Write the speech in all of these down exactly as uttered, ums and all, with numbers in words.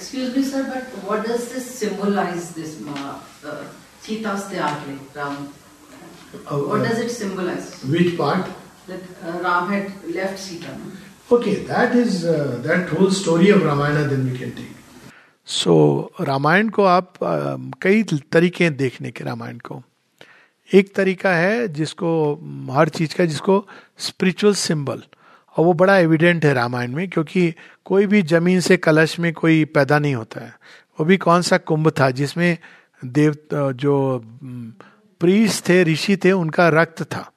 Excuse me, sir, but what does this symbolize, this Sita's Tyage, Ram? What does it symbolize? Which part? That uh, Ram had left Sita. Okay, that is, uh, that whole story of Ramayana then we can take. So, Ramayan को आप uh, कई तरीके हैं देखने के रामायण को. एक तरीका है जिसको हर चीज का जिसको स्पिरिचुअल सिंबल, और वो बड़ा एविडेंट है रामायण में, क्योंकि कोई भी जमीन से कलश में कोई पैदा नहीं होता है. वो भी कौन सा कुंभ था जिसमें देव जो प्रीस्ट थे, ऋषि थे, उनका रक्त था.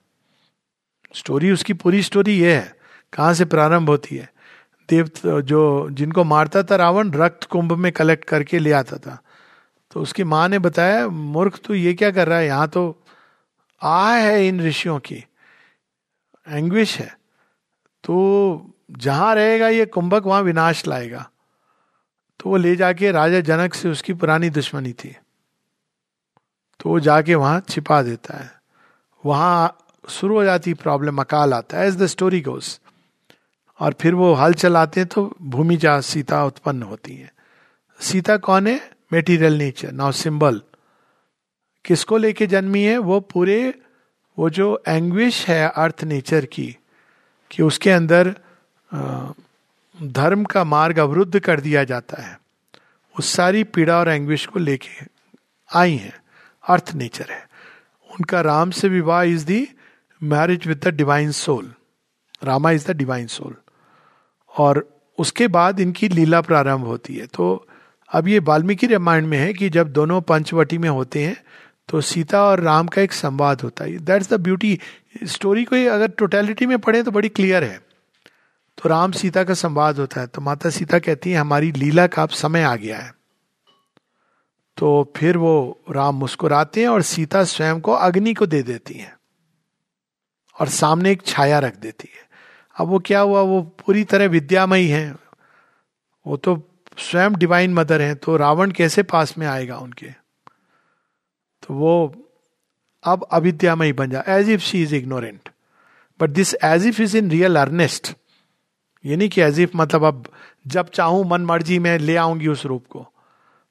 स्टोरी उसकी पूरी स्टोरी ये है, कहाँ से प्रारंभ होती है. देव जो जिनको मारता था रावण, रक्त कुंभ में कलेक्ट करके ले आता था. तो उसकी माँ ने बताया, मूर्ख तू ये क्या कर रहा है, यहाँ तो आ है इन ऋषियों की एंग्विश है, तो जहाँ रहेगा ये कुंभक वहाँ विनाश लाएगा. तो वो ले जाके राजा जनक से उसकी पुरानी दुश्मनी थी, तो वो जाके वहाँ छिपा देता है. वहाँ शुरू हो जाती प्रॉब्लम, अकाल आता है, एज द स्टोरी गोस. और फिर वो हल चलाते हैं तो भूमि जहाँ सीता उत्पन्न होती है. सीता कौन है? Material nature, now symbol. किसको लेके जन्मी है? वो पूरे वो जो एंग्विश है अर्थ नेचर की, कि उसके अंदर धर्म का मार्ग अवरुद्ध कर दिया जाता है, उस सारी पीड़ा और एंग्विश को लेके आई है. अर्थ नेचर है उनका. राम से विवाह is the marriage with the divine soul. Rama is the divine soul. और उसके बाद इनकी लीला प्रारंभ होती है. तो अब ये वाल्मीकि रामायण में है कि जब दोनों पंचवटी में होते हैं तो सीता और राम का एक संवाद होता है. That's the beauty. स्टोरी को अगर टोटलिटी में पढ़े तो बड़ी क्लियर है. तो राम सीता का संवाद होता है, तो माता सीता कहती है हमारी लीला का अब समय आ गया है. तो फिर वो राम मुस्कुराते हैं और सीता स्वयं को अग्नि को दे देती है और सामने एक छाया रख देती है. अब वो क्या हुआ, वो पूरी तरह विद्यामयी है, वो तो स्वयं डिवाइन मदर हैं, तो रावण कैसे पास में आएगा उनके. तो वो अब अविद्यामयी बन जा. As if she is ignorant, but this as if is in real earnest. ये नहीं कि एज इफ मतलब अब जब चाहूं मन मर्जी में ले आऊंगी उस रूप को.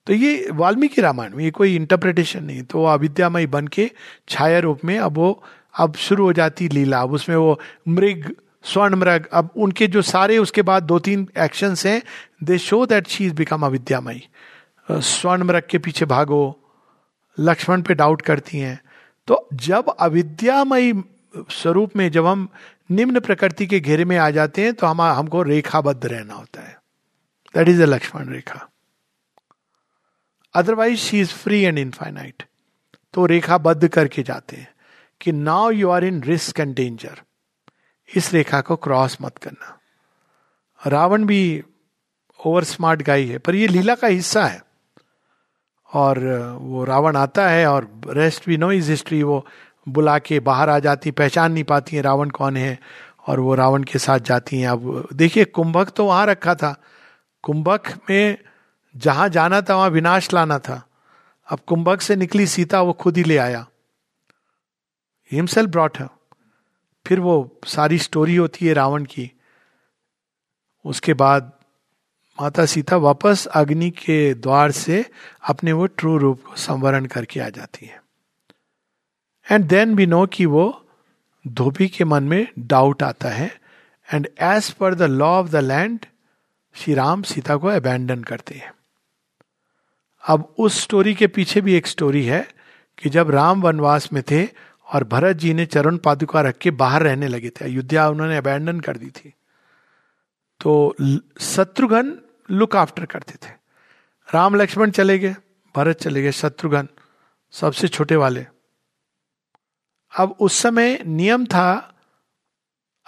तो ये वाल्मीकि रामायण में ये कोई इंटरप्रिटेशन नहीं. तो वो अविद्यामयी बन के छाया रूप में अब वो अब शुरू हो जाती लीला. अब उसमें वो मृग, स्वर्ण मृग, अब उनके जो सारे उसके बाद दो तीन एक्शंस हैं, they show that she is become अविद्यामयी. स्वर्ण मृग के पीछे भागो, लक्ष्मण पे डाउट करती हैं. तो जब अविद्यामयी स्वरूप में जब हम निम्न प्रकृति के घेरे में आ जाते हैं तो हम हमको रेखाबद्ध रहना होता है. That is the Lakshman rekha. Otherwise she is free and infinite. तो रेखाबद्ध करके जाते हैं कि now you are in risk and danger, इस रेखा को क्रॉस मत करना. रावण भी ओवर स्मार्ट गाई है, पर ये लीला का हिस्सा है. और वो रावण आता है और rest we know is history. वो बुला के बाहर आ जाती, पहचान नहीं पाती है रावण कौन है, और वो रावण के साथ जाती हैं. अब देखिए कुंभक तो वहाँ रखा था, कुंभक में जहाँ जाना था वहाँ विनाश लाना था. अब कुंभक से निकली सीता, वो खुद ही ले आया, हिमसेल्फ ब्रॉट हर. फिर वो सारी स्टोरी होती है रावण की. उसके बाद माता सीता वापस अग्नि के द्वार से अपने वो ट्रू रूप को संवरण करके आ जाती है. एंड देन वी नो कि वो धोबी के मन में डाउट आता है, and as per the law of the land Shri Ram Sita को अबैंडन करते हैं. अब उस स्टोरी के पीछे भी एक स्टोरी है कि जब राम वनवास में थे और भरत जी ने चरण पादुका रख के बाहर रहने लगे थे, अयोध्या उन्होंने अबैंडन कर दी थी, तो शत्रुघ्न लुक आफ्टर करते थे. राम लक्ष्मण चले गए, भरत चले गए, शत्रुघ्न सबसे छोटे वाले. अब उस समय नियम था,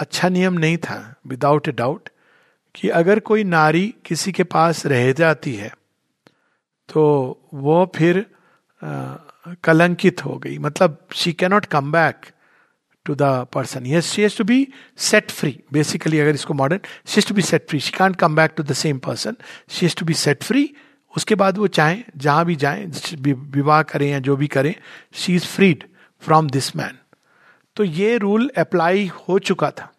अच्छा नियम नहीं था विदाउट ए डाउट, कि अगर कोई नारी किसी के पास रह जाती है तो वो फिर आ, कलंकित हो गई, मतलब she cannot come back to the person. Yes, she has to be set free. Basically अगर इसको modern, she has to be set free. She can't come back to the same person. She has to be set free. उसके बाद वो चाहे जहां भी जाए, विवाह करें या जो भी करें, she is freed from this man. तो ये रूल अप्लाई हो चुका था.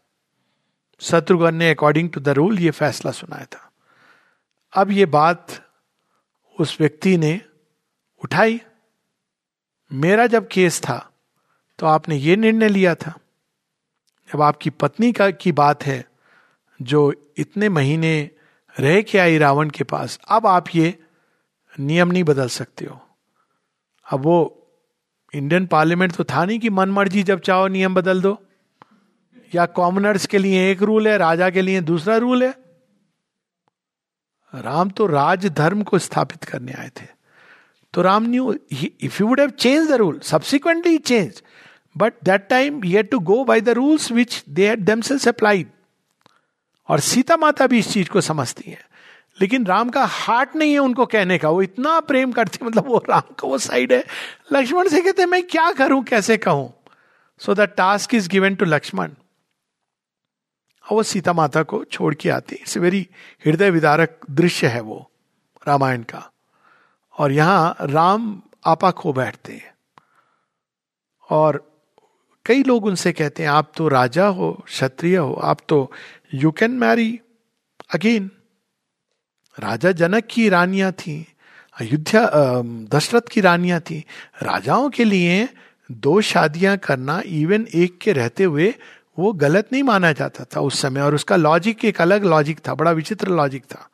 शत्रुघ्न ने अकॉर्डिंग टू द रूल ये फैसला सुनाया था. अब ये बात उस व्यक्ति ने उठाई। मेरा जब केस था तो आपने ये निर्णय लिया था। जब आपकी पत्नी का की बात है जो इतने महीने रह के आई रावण के पास, अब आप ये नियम नहीं बदल सकते हो। अब वो इंडियन पार्लियामेंट तो था नहीं कि मनमर्जी जब चाहो नियम बदल दो, या कॉमनर्स के लिए एक रूल है, राजा के लिए दूसरा रूल है। राम तो राज धर्म को स्थापित करने आए थे, तो Ram knew if you would have change the rule, subsequently change, but that time he had to go by the rules which they had themselves applied. और सीता माता भी इस चीज को समझती है, लेकिन राम का हार्ट नहीं है उनको कहने का। वो इतना प्रेम करती, मतलब वो राम का वो साइड है। लक्ष्मण से कहते मैं क्या करूं, कैसे कहूं। So the task is given to Lakshman, और वो सीता माता को छोड़ के आती। इट्स वेरी हृदय विदारक दृश्य है वो रामायण का। और यहाँ राम आपा खो बैठते हैं, और कई लोग उनसे कहते हैं आप तो राजा हो, क्षत्रिय हो, आप तो यू कैन मैरी अगेन। राजा जनक की रानियां थी, अयोध्या दशरथ की रानियां थी। राजाओं के लिए दो शादियां करना, इवन एक के रहते हुए, वो गलत नहीं माना जाता था उस समय। और उसका लॉजिक एक अलग लॉजिक था, बड़ा विचित्र लॉजिक था,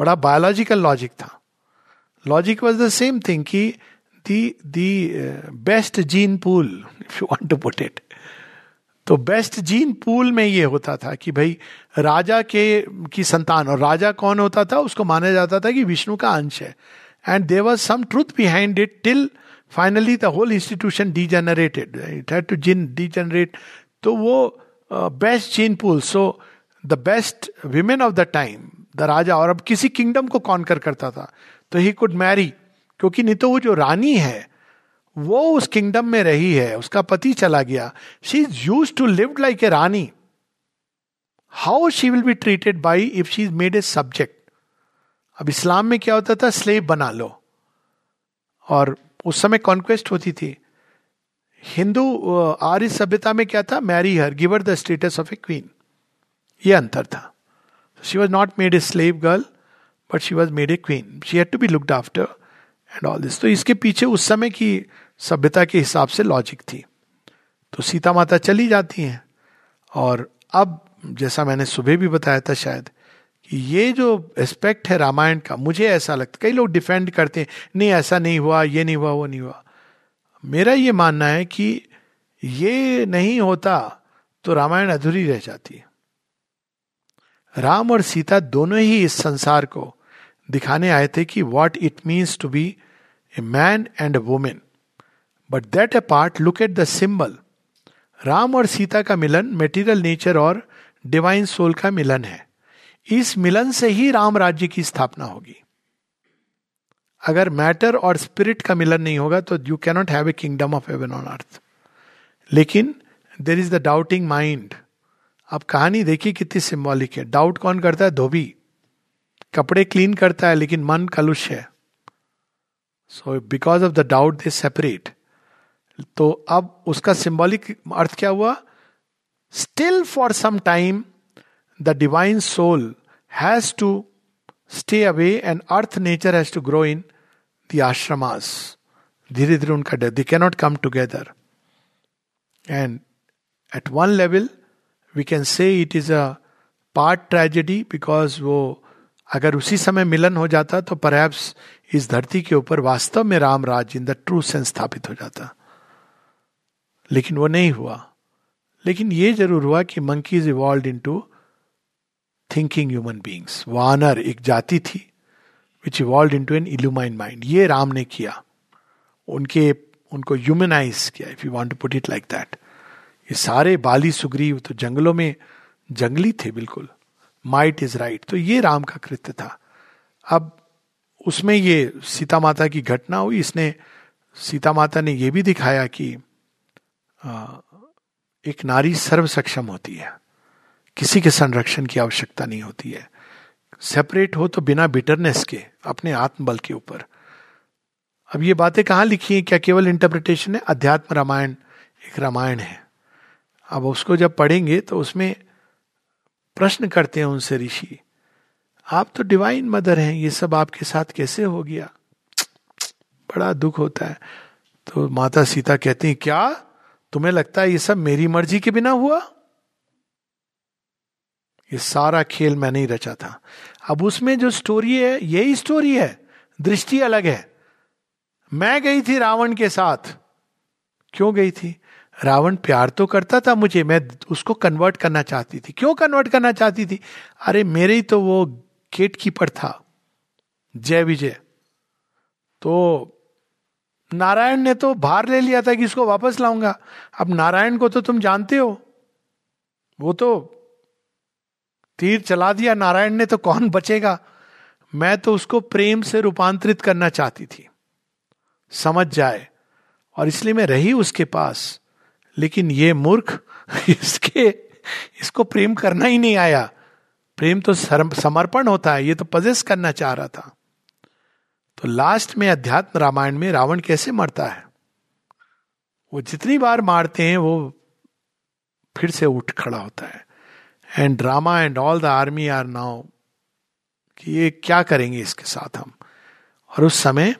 बड़ा बायोलॉजिकल लॉजिक था। Logic was the same thing कि the the best gene pool, if you want to put it, तो बेस्ट जीन पूल में ये होता था कि भाई राजा के की संतान, और राजा कौन होता था उसको माना जाता था कि विष्णु का अंश है। And there was some truth behind it till finally the whole institution degenerated, it had to gene degenerate. तो वो best gene pool, so the best women of the time the raja, और अब किसी किंगडम को कॉन्कर करता था तो he could Mary, क्योंकि नहीं तो वो जो रानी है वो उस किंगडम में रही है, उसका पति चला गया, she is used to live like a rani, how she will be treated by if she is made a subject. अब इस्लाम में क्या होता था, स्लेव बना लो, और उस समय कॉन्क्वेस्ट होती थी। हिंदू आर्य सभ्यता में क्या था, marry her, give her the status of a queen, ये अंतर था। She was not made a slave girl but she was made a queen, she had to be looked after and all this. तो इसके पीछे उस समय की सभ्यता के हिसाब से लॉजिक थी। तो सीता माता चली जाती हैं, और अब जैसा मैंने सुबह भी बताया था शायद, कि ये जो एस्पेक्ट है रामायण का, मुझे ऐसा लगता, कई लोग डिफेंड करते हैं, नहीं ऐसा नहीं हुआ, ये नहीं हुआ, वो नहीं हुआ। मेरा ये मानना है कि ये नहीं होता तो रामायण अधूरी रह जाती है। राम और सीता दोनों ही इस संसार को दिखाने आए थे कि what it means to be a man and a woman, but that a part look at the symbol. Ram और सीता का मिलन मेटीरियल नेचर और डिवाइन सोल का मिलन है। इस मिलन से ही राम राज्य की स्थापना होगी। अगर मैटर और स्पिरिट का मिलन नहीं होगा तो you cannot have a kingdom of heaven on earth. लेकिन there is the doubting mind. आप कहानी देखिए कितनी सिंबॉलिक है। डाउट कौन करता है, धोबी। कपड़े क्लीन करता है लेकिन मन कलुष है। So because of the doubt they separate. तो अब उसका सिंबॉलिक अर्थ क्या हुआ, still for some time the divine soul has to stay away and earth nature has to grow in the ashramas. धीरे धीरे उनका death, they cannot come together, and at one level we can say it is a part tragedy, because वो अगर उसी समय मिलन हो जाता तो परहैप्स इस धरती के ऊपर वास्तव में राम राज्य इन द ट्रू सेंस स्थापित हो जाता, लेकिन वो नहीं हुआ। लेकिन ये जरूर हुआ कि monkeys evolved into thinking human beings. वानर एक जाति थी which evolved into an illumine mind. ये राम ने किया, उनके उनको ह्यूमनाइज किया, if you want to put it like that. ये सारे बाली सुग्रीव तो जंगलों में जंगली थे बिल्कुल, माइट इज राइट। तो ये राम का कृत्य था। अब उसमें ये सीता माता की घटना हुई, इसने सीता माता ने ये भी दिखाया कि आ, एक नारी सर्व सक्षम होती है, किसी के संरक्षण की आवश्यकता नहीं होती है। सेपरेट हो तो बिना बिटरनेस के, अपने आत्मबल के ऊपर। अब ये बातें कहाँ लिखी हैं, क्या केवल इंटरप्रिटेशन है? अध्यात्म रामायण एक रामायण है। अब उसको जब पढ़ेंगे तो उसमें प्रश्न करते हैं उनसे ऋषि, आप तो डिवाइन मदर हैं, ये सब आपके साथ कैसे हो गया, बड़ा दुख होता है। तो माता सीता कहती हैं, क्या तुम्हें लगता है ये सब मेरी मर्जी के बिना हुआ? ये सारा खेल मैंने ही रचा था। अब उसमें जो स्टोरी है यही स्टोरी है, दृष्टि अलग है। मैं गई थी रावण के साथ। क्यों गई थी? रावण प्यार तो करता था मुझे, मैं उसको कन्वर्ट करना चाहती थी। क्यों कन्वर्ट करना चाहती थी? अरे मेरे ही तो वो गेट कीपर था जय विजय, तो नारायण ने तो भार ले लिया था कि इसको वापस लाऊंगा। अब नारायण को तो तुम जानते हो, वो तो तीर चला दिया, नारायण ने तो कौन बचेगा। मैं तो उसको प्रेम से रूपांतरित करना चाहती थी, समझ जाए, और इसलिए मैं रही उसके पास। लेकिन ये मूर्ख, इसके इसको प्रेम करना ही नहीं आया। प्रेम तो समर्पण होता है, ये तो पजेस करना चाह रहा था। तो लास्ट में अध्यात्म रामायण में रावण कैसे मरता है, वो जितनी बार मारते हैं वो फिर से उठ खड़ा होता है। And Rama and all the army are now कि ये क्या करेंगे इसके साथ हम। और उस समय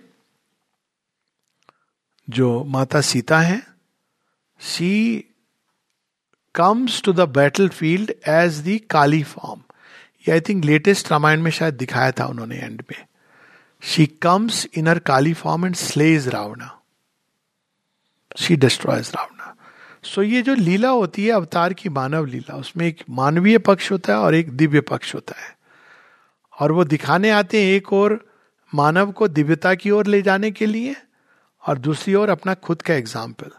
जो माता सीता है, she comes to the battle field as the Kali form. ये आई थिंक लेटेस्ट रामायण में शायद दिखाया था उन्होंने एंड में। She comes in her Kali form and slays Ravana. She destroys Ravana. So ये जो लीला होती है अवतार की, मानव लीला, उसमें एक मानवीय पक्ष होता है और एक दिव्य पक्ष होता है। और वो दिखाने आते हैं एक और मानव को दिव्यता की ओर ले जाने के लिए, और दूसरी ओर अपना खुद का एग्जाम्पल।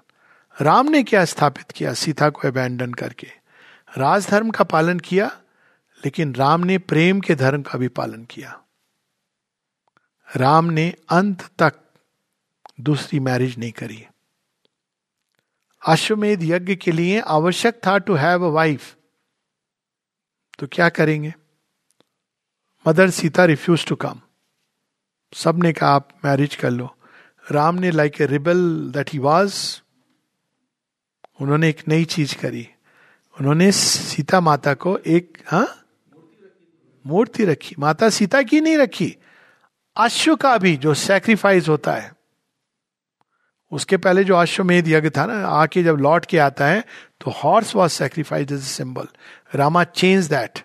राम ने क्या स्थापित किया? सीता को अबैंडन करके राजधर्म का पालन किया, लेकिन राम ने प्रेम के धर्म का भी पालन किया। राम ने अंत तक दूसरी मैरिज नहीं करी। अश्वमेध यज्ञ के लिए आवश्यक था टू हैव अ वाइफ, तो क्या करेंगे? Mother Sita refuse to come. सबने कहा आप मैरिज कर लो। राम ने like a rebel that he was, उन्होंने एक नई चीज करी। उन्होंने सीता माता को एक हाँ मूर्ति रखी, माता सीता की नहीं रखी, अश्व का भी जो सैक्रिफाइस होता है। उसके पहले जो अश्वमेध यज्ञ था ना, आके जब लौट के आता है तो horse was sacrifice as a symbol. Rama change that,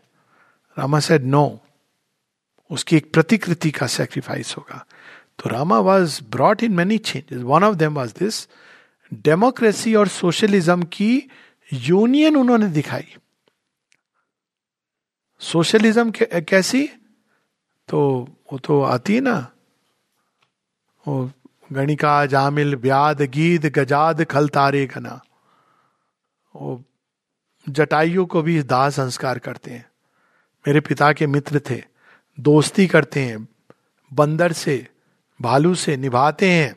Rama said no, उसकी एक प्रतिकृति का सैक्रिफाइस होगा। तो Rama was brought in many changes, one of them was this. Democracy और सोशलिज्म की यूनियन उन्होंने दिखाई। सोशलिज्म कैसी? तो वो तो आती है ना, वो गणिका जामिल व्याद गीद गजाद खल तारे घना, वो जटायु को भी दाह संस्कार करते हैं। मेरे पिता के मित्र थे, दोस्ती करते हैं, बंदर से भालू से निभाते हैं।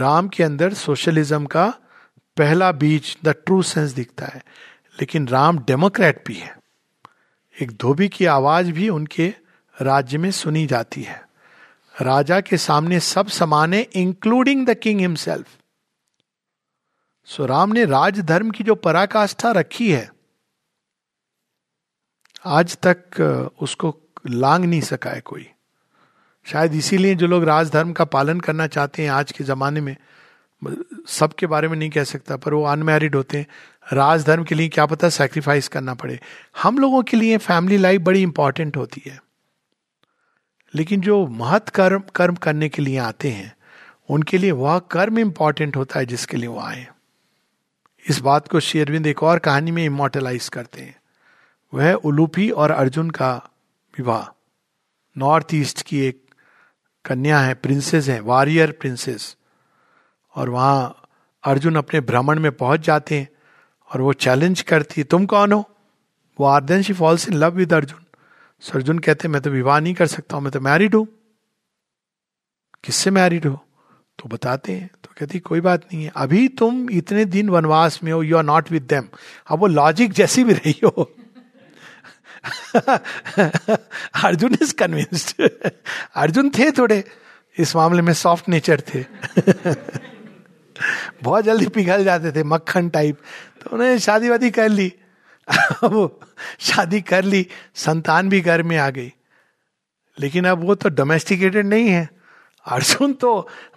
राम के अंदर सोशलिज्म का पहला बीज, द ट्रू सेंस दिखता है। लेकिन राम डेमोक्रेट भी है, एक धोबी की आवाज भी उनके राज्य में सुनी जाती है। राजा के सामने सब समान है, including the king himself. So Ram ने राजधर्म की जो पराकाष्ठा रखी है, आज तक उसको लांग नहीं सका है कोई। शायद इसीलिए जो लोग राजधर्म का पालन करना चाहते हैं आज के जमाने में, सबके बारे में नहीं कह सकता, पर वो अनमैरिड होते हैं, राजधर्म के लिए क्या पता सैक्रिफाइस करना पड़े। हम लोगों के लिए फैमिली लाइफ बड़ी इंपॉर्टेंट होती है, लेकिन जो महत् कर्म कर्म करने के लिए आते हैं, उनके लिए वह कर्म इंपॉर्टेंट होता है जिसके लिए वो आए। इस बात को श्री अरविंद एक और कहानी में इमॉर्टलाइज करते हैं, वह उलूपी और अर्जुन का विवाह। नॉर्थ ईस्ट की एक कन्या है, प्रिंसेस है, वॉरियर प्रिंसेस, और वहाँ अर्जुन अपने भ्रमण में पहुंच जाते हैं और वो चैलेंज करती है, तुम कौन हो? वो आर्दन she falls in love with Arjun. सो अर्जुन कहते हैं मैं तो विवाह नहीं कर सकता हूँ, मैं तो मैरिड हूँ। किससे मैरिड हो? तो बताते हैं। तो कहती कोई बात नहीं है, अभी तुम इतने दिन वनवास में हो, you are not with them. अब वो लॉजिक जैसी भी रही हो अर्जुन इज कन्विंस्ड। अर्जुन थे थोड़े इस मामले में सॉफ्ट नेचर थे बहुत जल्दी पिघल जाते थे, मक्खन टाइप। तो उन्हें शादी वादी कर ली, वो शादी कर ली, संतान भी घर में आ गई, लेकिन अब वो तो डोमेस्टिकेटेड नहीं है। अर्जुन तो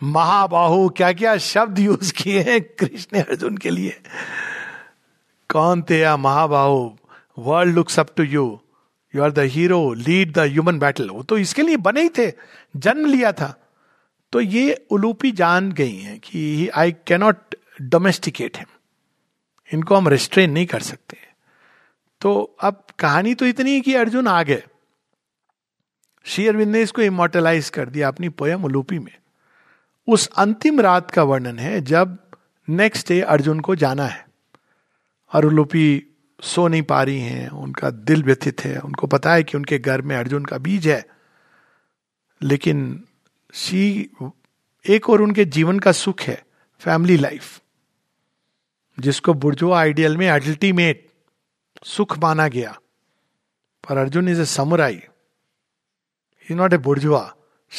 महाबाहु, क्या क्या शब्द यूज किए हैं कृष्ण ने अर्जुन के लिए। कौन थे या महाबाहु, world looks up to you, you are the hero, lead the human battle. वो तो इसके लिए बने ही थे, जन्म लिया था। तो ये उलूपी जान गई हैं कि आई कैनॉट डोमेस्टिकेट हिम, इनको हम रिस्ट्रेन नहीं कर सकते। तो अब कहानी तो इतनी है कि अर्जुन आ गए। श्री अरविंद ने इसको इमॉर्टलाइज कर दिया अपनी पोयम उलूपी में। उस अंतिम रात का वर्णन है जब नेक्स्ट डे अर्जुन को जाना है और उलूपी सो नहीं पा रही हैं, उनका दिल व्यथित है। उनको पता है कि उनके घर में अर्जुन का बीज है, लेकिन शी एक और उनके जीवन का सुख है फैमिली लाइफ, जिसको बुर्जुआ आइडियल में अल्टीमेट सुख माना गया, पर Arjun is a samurai, he not a bourgeois.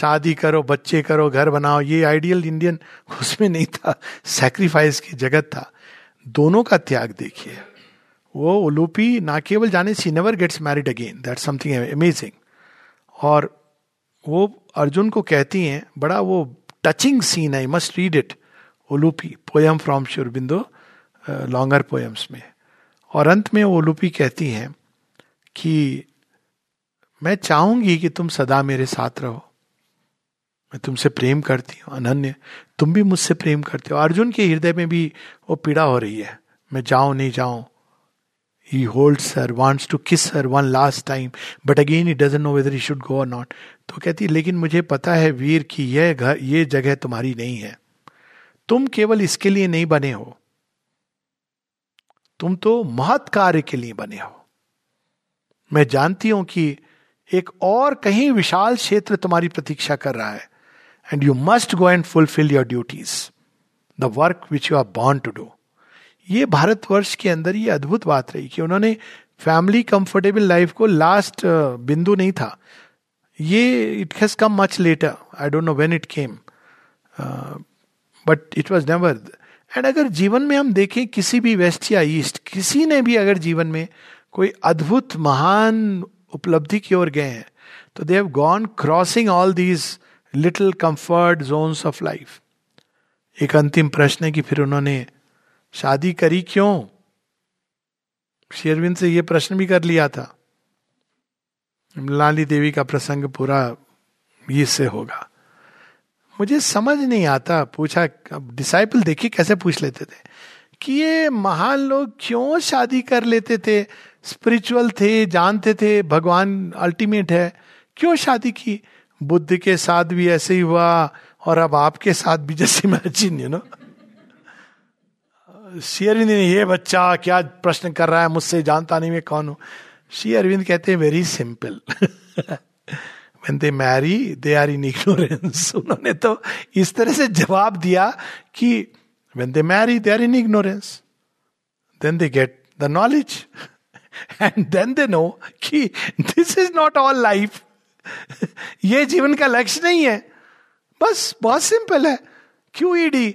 शादी करो, बच्चे करो, घर बनाओ, ये आइडियल इंडियन उसमें नहीं था, सैक्रिफाइस की जगत था। दोनों का त्याग देखिए। वो उलूपी ना केवल जाने, she never gets married again, that's something amazing. और वो अर्जुन को कहती हैं, बड़ा वो टचिंग सीन है, must read it, Ulupi poem from Shri Aurobindo, longer poems में। और अंत में वो उलूपी कहती हैं कि मैं चाहूंगी कि तुम सदा मेरे साथ रहो, मैं तुमसे प्रेम करती हूँ, अनन्य तुम भी मुझसे प्रेम करते हो। अर्जुन के हृदय में भी वो पीड़ा हो रही है, मैं जाऊं नहीं जाऊं। He holds her, wants to kiss her one last time, but again he doesn't know whether he should go or not. तो कहती, लेकिन मुझे पता है वीर कि यह घर, ये जगह तुम्हारी नहीं है, तुम केवल इसके लिए नहीं बने हो, तुम तो महत् कार्य के लिए बने हो। मैं जानती हूं कि एक और कहीं विशाल क्षेत्र तुम्हारी प्रतीक्षा कर रहा है, and you must go and fulfil your duties, the work which you are born to do. ये भारतवर्ष के अंदर ये अद्भुत बात रही कि उन्होंने फैमिली कंफर्टेबल लाइफ को लास्ट बिंदु नहीं था, ये it has come much later, I don't know when it came, but it was never. And अगर जीवन में हम देखें, किसी भी वेस्ट या ईस्ट, किसी ने भी अगर जीवन में कोई अद्भुत महान उपलब्धि की ओर गए हैं, तो they have gone crossing all these little comfort zones of life. एक अंतिम प्रश्न है कि फिर उन्होंने शादी करी क्यों? श्री अरविंद से यह प्रश्न भी कर लिया था। लाली देवी का प्रसंग पूरा इससे होगा। मुझे समझ नहीं आता, पूछा, अब डिसाइपल देखिए कैसे पूछ लेते थे कि ये महान लोग क्यों शादी कर लेते थे, स्पिरिचुअल थे, जानते थे भगवान अल्टीमेट है, क्यों शादी की? बुद्ध के साथ भी ऐसे ही हुआ और अब आपके साथ भी, जैसे imagine you know. Shri Aurobindo ने, ये बच्चा क्या प्रश्न कर रहा है मुझसे, जानता नहीं मैं कौन हूं। श्री अरविंद कहते हैं very simple, when they marry they are in ignorance. उन्होंने तो इस तरह से जवाब दिया कि when they marry they are in ignorance, then they get the knowledge, and then they know कि this is not all life, ये जीवन का लक्ष्य नहीं है। बस बहुत सिंपल है, क्यू ई डी।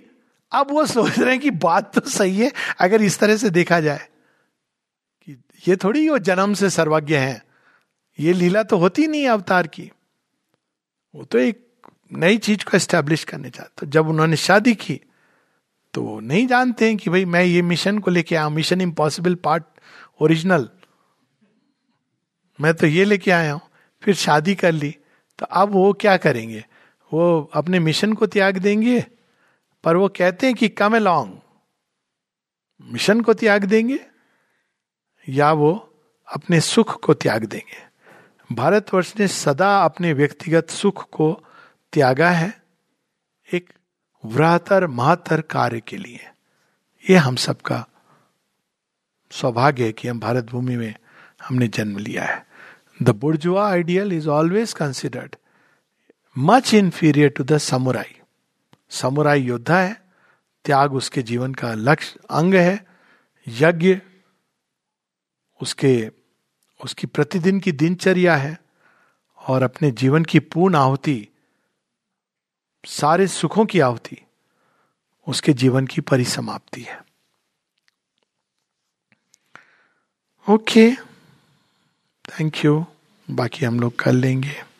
अब वो सोच रहे हैं कि बात तो सही है अगर इस तरह से देखा जाए, कि ये थोड़ी वो जन्म से सर्वज्ञ हैं, ये लीला तो होती नहीं है अवतार की, वो तो एक नई चीज को एस्टेब्लिश करने चाहते। जब उन्होंने शादी की तो नहीं जानते हैं कि भाई मैं ये मिशन को लेके आया हूं, मिशन इम्पॉसिबल पार्ट ओरिजिनल, मैं तो ये लेके आया हूं। फिर शादी कर ली तो अब वो क्या करेंगे, वो अपने मिशन को त्याग देंगे? पर वो कहते हैं कि कम अलॉन्ग, मिशन को त्याग देंगे या वो अपने सुख को त्याग देंगे। भारतवर्ष ने सदा अपने व्यक्तिगत सुख को त्यागा है एक वृहत्तर महत्तर कार्य के लिए। ये हम सबका सौभाग्य है कि हम भारत भूमि में हमने जन्म लिया है। The bourgeois ideal is always considered much inferior to the samurai. Samurai योद्धा है, त्याग उसके जीवन का लक्ष्य अंग है, यज्ञ उसके उसकी प्रतिदिन की दिनचर्या है, और अपने जीवन की पूर्ण आहुति, सारे सुखों की आहुति उसके जीवन की परिसमाप्ति है। ओके, थैंक यू, बाकी हम लोग कर लेंगे.